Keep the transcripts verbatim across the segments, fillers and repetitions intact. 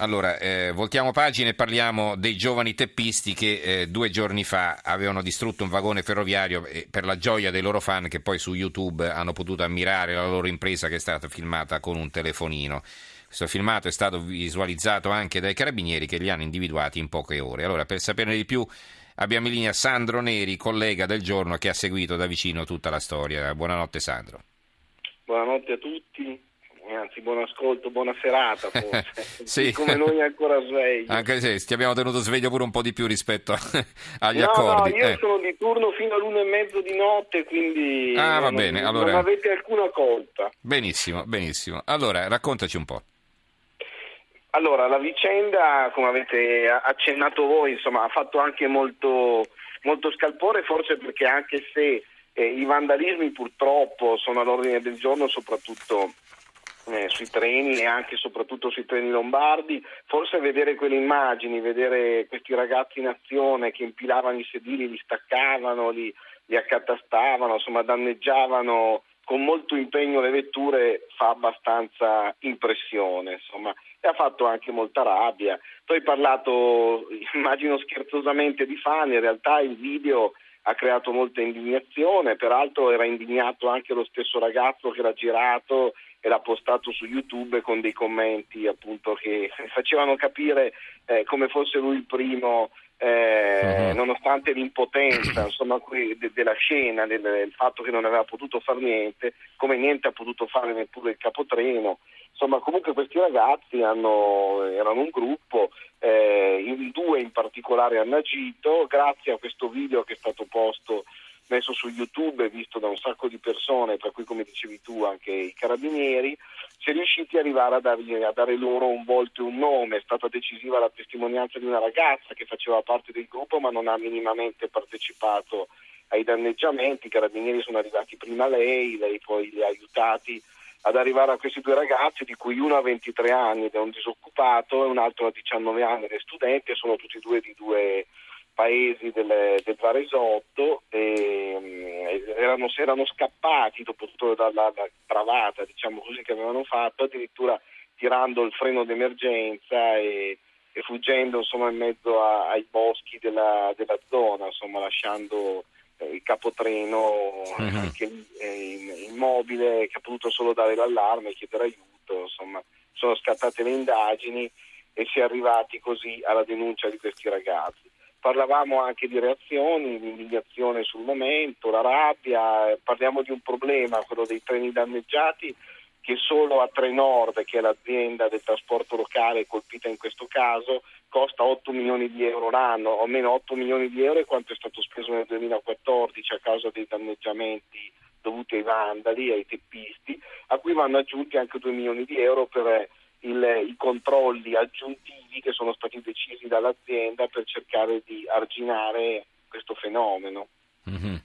Allora, eh, voltiamo pagina e parliamo dei giovani teppisti che eh, due giorni fa avevano distrutto un vagone ferroviario per la gioia dei loro fan, che poi su YouTube hanno potuto ammirare la loro impresa, che è stata filmata con un telefonino. Questo filmato è stato visualizzato anche dai carabinieri, che li hanno individuati in poche ore. Allora, per saperne di più abbiamo in linea Sandro Neri, collega del giorno, che ha seguito da vicino tutta la storia. Buonanotte Sandro. Buonanotte a tutti. Anzi, buon ascolto, buona serata forse, sì. Come noi ancora sveglio. Anche se ti abbiamo tenuto sveglio pure un po' di più rispetto agli no, accordi. No, io eh. sono di turno fino all'una e mezzo di notte, quindi ah, va non, bene. Allora, non avete alcuna colpa. Benissimo, benissimo. Allora, raccontaci un po'. Allora, la vicenda, come avete accennato voi, insomma, ha fatto anche molto, molto scalpore, forse perché anche se eh, i vandalismi purtroppo sono all'ordine del giorno, soprattutto sui treni e anche e soprattutto sui treni lombardi, forse vedere quelle immagini, vedere questi ragazzi in azione che impilavano i sedili, li staccavano, li, li accatastavano, insomma danneggiavano con molto impegno le vetture, fa abbastanza impressione, insomma, e ha fatto anche molta rabbia. Poi parlato, immagino scherzosamente, di fan, in realtà il video ha creato molta indignazione, peraltro era indignato anche lo stesso ragazzo che l'ha girato e l'ha postato su YouTube con dei commenti appunto che facevano capire eh, come fosse lui il primo, eh, uh-huh. nonostante l'impotenza insomma de- della scena, del, del fatto che non aveva potuto far niente, come niente ha potuto fare neppure il capotreno. Insomma, comunque questi ragazzi hanno, erano un gruppo, eh, in due in particolare hanno agito. Grazie a questo video che è stato posto, messo su YouTube e visto da un sacco di persone, tra cui, come dicevi tu, anche i carabinieri, si è riusciti ad arrivare a, dargli, a dare loro un volto e un nome. È stata decisiva la testimonianza di una ragazza che faceva parte del gruppo ma non ha minimamente partecipato ai danneggiamenti. I carabinieri sono arrivati prima lei, lei poi li ha aiutati ad arrivare a questi due ragazzi, di cui uno ha ventitré anni ed è un disoccupato e un altro ha diciannove anni ed è studente. Sono tutti e due di due paesi del, del Varesotto e erano, erano scappati dopo tutto dalla, dalla travata, diciamo così, che avevano fatto, addirittura tirando il freno d'emergenza e, e fuggendo insomma in mezzo a, ai boschi della, della zona, insomma lasciando il capotreno anche immobile, che ha potuto solo dare l'allarme e chiedere aiuto. Insomma, sono scattate le indagini e si è arrivati così alla denuncia di questi ragazzi. Parlavamo anche di reazioni, di indignazione sul momento, la rabbia. Parliamo di un problema, quello dei treni danneggiati, che solo a Trenord, che è l'azienda del trasporto locale colpita in questo caso, costa otto milioni di euro l'anno, o meno otto milioni di euro è quanto è stato speso nel duemilaquattordici a causa dei danneggiamenti dovuti ai vandali, ai teppisti, a cui vanno aggiunti anche due milioni di euro per il, i controlli aggiuntivi che sono stati decisi dall'azienda per cercare di arginare questo fenomeno. Mm-hmm.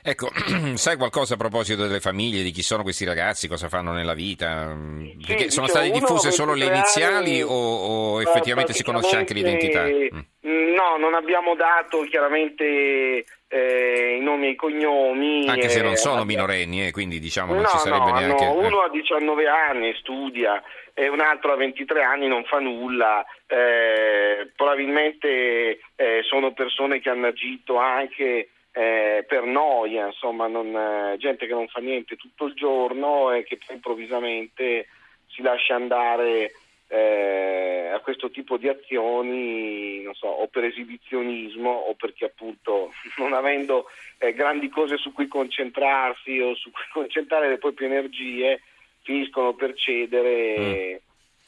Ecco, sai qualcosa a proposito delle famiglie, di chi sono questi ragazzi, cosa fanno nella vita? Sì, perché sono state diffuse solo le iniziali o, o effettivamente si conosce anche l'identità? No, non abbiamo dato chiaramente eh, i nomi e i cognomi. Anche se non sono minorenni, eh, quindi diciamo non no, ci sarebbe no, neanche... No, uno ha diciannove anni, studia, e un altro ha ventitré anni, non fa nulla. Eh, probabilmente eh, sono persone che hanno agito anche... Eh, per noia, insomma, non, eh, gente che non fa niente tutto il giorno e che improvvisamente si lascia andare eh, a questo tipo di azioni, non so, o per esibizionismo o perché appunto non avendo eh, grandi cose su cui concentrarsi o su cui concentrare le proprie energie, finiscono per cedere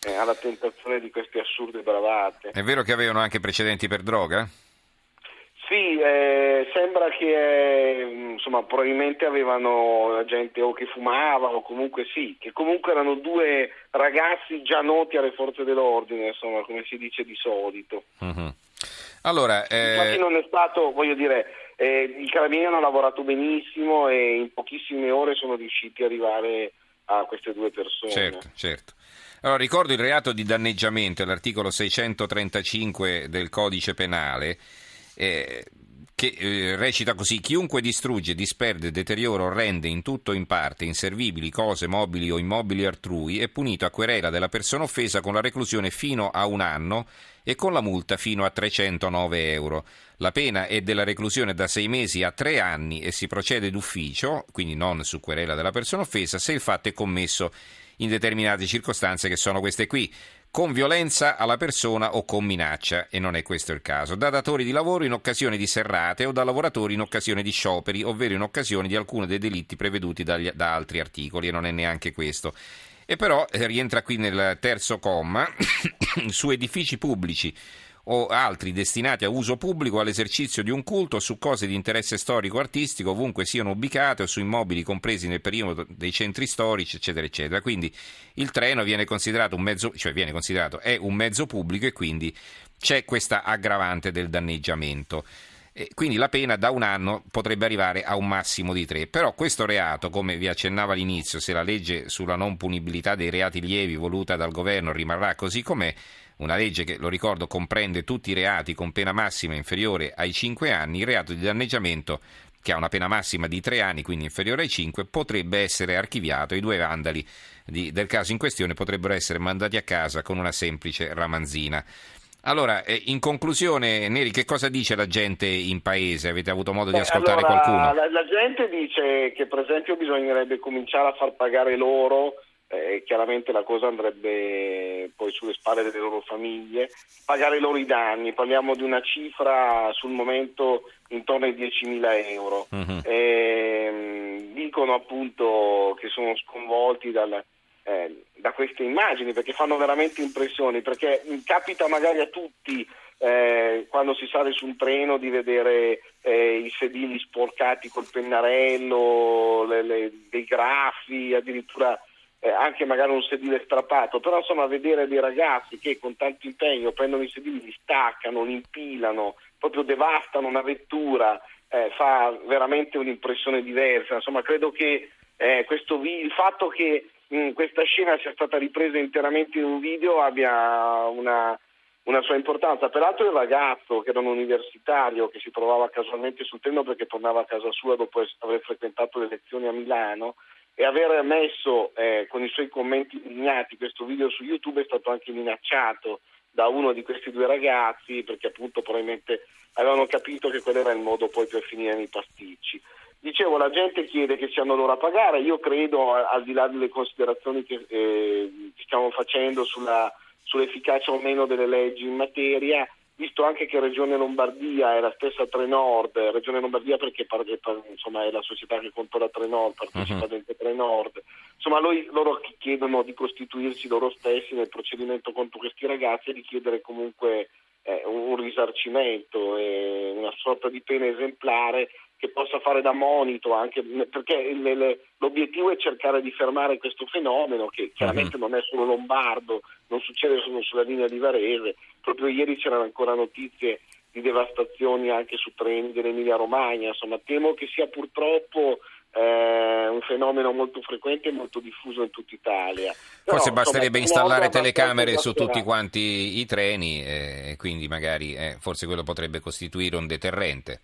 eh, alla tentazione di queste assurde bravate. È vero che avevano anche precedenti per droga? Sì, eh, sembra che eh, insomma probabilmente avevano gente o che fumava o comunque sì, che comunque erano due ragazzi già noti alle forze dell'ordine, insomma, come si dice di solito. Uh-huh. Allora, eh... infatti non è stato, voglio dire, eh, i carabinieri hanno lavorato benissimo e in pochissime ore sono riusciti ad arrivare a queste due persone. Certo, certo. Allora, ricordo il reato di danneggiamento, l'articolo seicentotrentacinque del codice penale, Eh, che eh, recita così: chiunque distrugge, disperde, deteriora o rende in tutto o in parte inservibili cose mobili o immobili altrui è punito a querela della persona offesa con la reclusione fino a un anno e con la multa fino a trecentonove euro. La pena è della reclusione da sei mesi a tre anni e si procede d'ufficio, quindi non su querela della persona offesa, se il fatto è commesso in determinate circostanze, che sono queste qui: con violenza alla persona o con minaccia, e non è questo il caso, da datori di lavoro in occasione di serrate o da lavoratori in occasione di scioperi, ovvero in occasione di alcuni dei delitti preveduti dagli, da altri articoli, e non è neanche questo. E però eh, rientra qui nel terzo comma, su edifici pubblici o altri destinati a uso pubblico, all'esercizio di un culto, su cose di interesse storico-artistico, ovunque siano ubicate, o su immobili compresi nel perimetro dei centri storici, eccetera, eccetera. Quindi il treno viene considerato un mezzo, cioè viene considerato è un mezzo pubblico, e quindi c'è questa aggravante del danneggiamento. E quindi la pena da un anno potrebbe arrivare a un massimo di tre. Però questo reato, come vi accennavo all'inizio, se la legge sulla non punibilità dei reati lievi voluta dal governo rimarrà così com'è, una legge che, lo ricordo, comprende tutti i reati con pena massima inferiore ai cinque anni, il reato di danneggiamento, che ha una pena massima di tre anni, quindi inferiore ai cinque, potrebbe essere archiviato. I due vandali di, del caso in questione potrebbero essere mandati a casa con una semplice ramanzina. Allora, in conclusione, Neri, che cosa dice la gente in paese? Avete avuto modo Beh, di ascoltare allora, qualcuno? La, la gente dice che, per esempio, bisognerebbe cominciare a far pagare loro. Eh, chiaramente la cosa andrebbe poi sulle spalle delle loro famiglie, pagare loro i danni. Parliamo di una cifra sul momento intorno ai diecimila euro. Uh-huh. Eh, dicono appunto che sono sconvolti dal, eh, da queste immagini, perché fanno veramente impressioni, perché capita magari a tutti eh, quando si sale su un treno di vedere eh, i sedili sporcati col pennarello, le, le, dei graffi, addirittura Eh, anche magari un sedile strappato. Però insomma, vedere dei ragazzi che con tanto impegno prendono i sedili, li staccano, li impilano, proprio devastano una vettura, eh, fa veramente un'impressione diversa. Insomma, credo che eh, questo vi- il fatto che mh, questa scena sia stata ripresa interamente in un video abbia una, una sua importanza. Peraltro il ragazzo, che era un universitario, che si trovava casualmente sul treno perché tornava a casa sua dopo aver frequentato le lezioni a Milano, e aver messo eh, con i suoi commenti indignati questo video su YouTube, è stato anche minacciato da uno di questi due ragazzi, perché appunto probabilmente avevano capito che quello era il modo poi per finire nei pasticci. Dicevo, la gente chiede che siano loro a pagare. Io credo, al di là delle considerazioni che eh, stiamo facendo sulla, sull'efficacia o meno delle leggi in materia, visto anche che Regione Lombardia e la stessa Trenord, Regione Lombardia perché par- par- insomma è la società che controlla Trenord, partecipa uh-huh. dentro Trenord, insomma noi, loro chiedono di costituirsi loro stessi nel procedimento contro questi ragazzi e di chiedere comunque eh, un, un risarcimento, e una sorta di pena esemplare che possa fare da monito, anche perché il, il, l'obiettivo è cercare di fermare questo fenomeno, che chiaramente uh-huh. non è solo lombardo, non succede solo sulla linea di Varese. Proprio ieri c'erano ancora notizie di devastazioni anche su treni dell'Emilia Romagna. Insomma, temo che sia purtroppo eh, un fenomeno molto frequente e molto diffuso in tutta Italia. Però, forse basterebbe insomma, installare telecamere su tutti quanti i treni, e eh, quindi magari eh, forse quello potrebbe costituire un deterrente.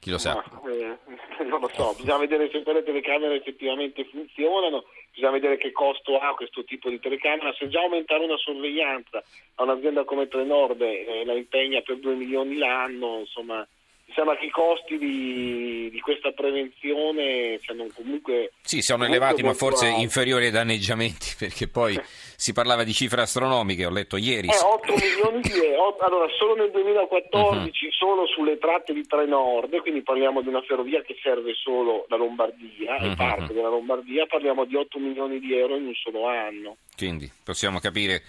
Chi lo sa? No, eh, non lo so, bisogna vedere se le telecamere effettivamente funzionano. Bisogna vedere che costo ha questo tipo di telecamera. Se già aumentare una sorveglianza a un'azienda come Trenord eh, la impegna per due milioni l'anno, insomma, mi sembra che i costi di, di questa prevenzione siano comunque... Sì, sono elevati, ma forse alto. Inferiori ai danneggiamenti, perché poi si parlava di cifre astronomiche, ho letto ieri. Eh, otto milioni di euro. Allora, solo nel duemilaquattordici, uh-huh. solo sulle tratte di Trenord, quindi parliamo di una ferrovia che serve solo la Lombardia, uh-huh. e parte della Lombardia, parliamo di otto milioni di euro in un solo anno. Quindi possiamo capire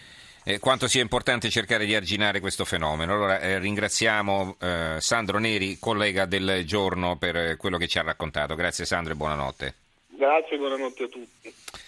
eh, quanto sia importante cercare di arginare questo fenomeno. Allora eh, ringraziamo eh, Sandro Neri, collega del Giorno, per eh, quello che ci ha raccontato. Grazie Sandro e buonanotte. Grazie, buonanotte a tutti.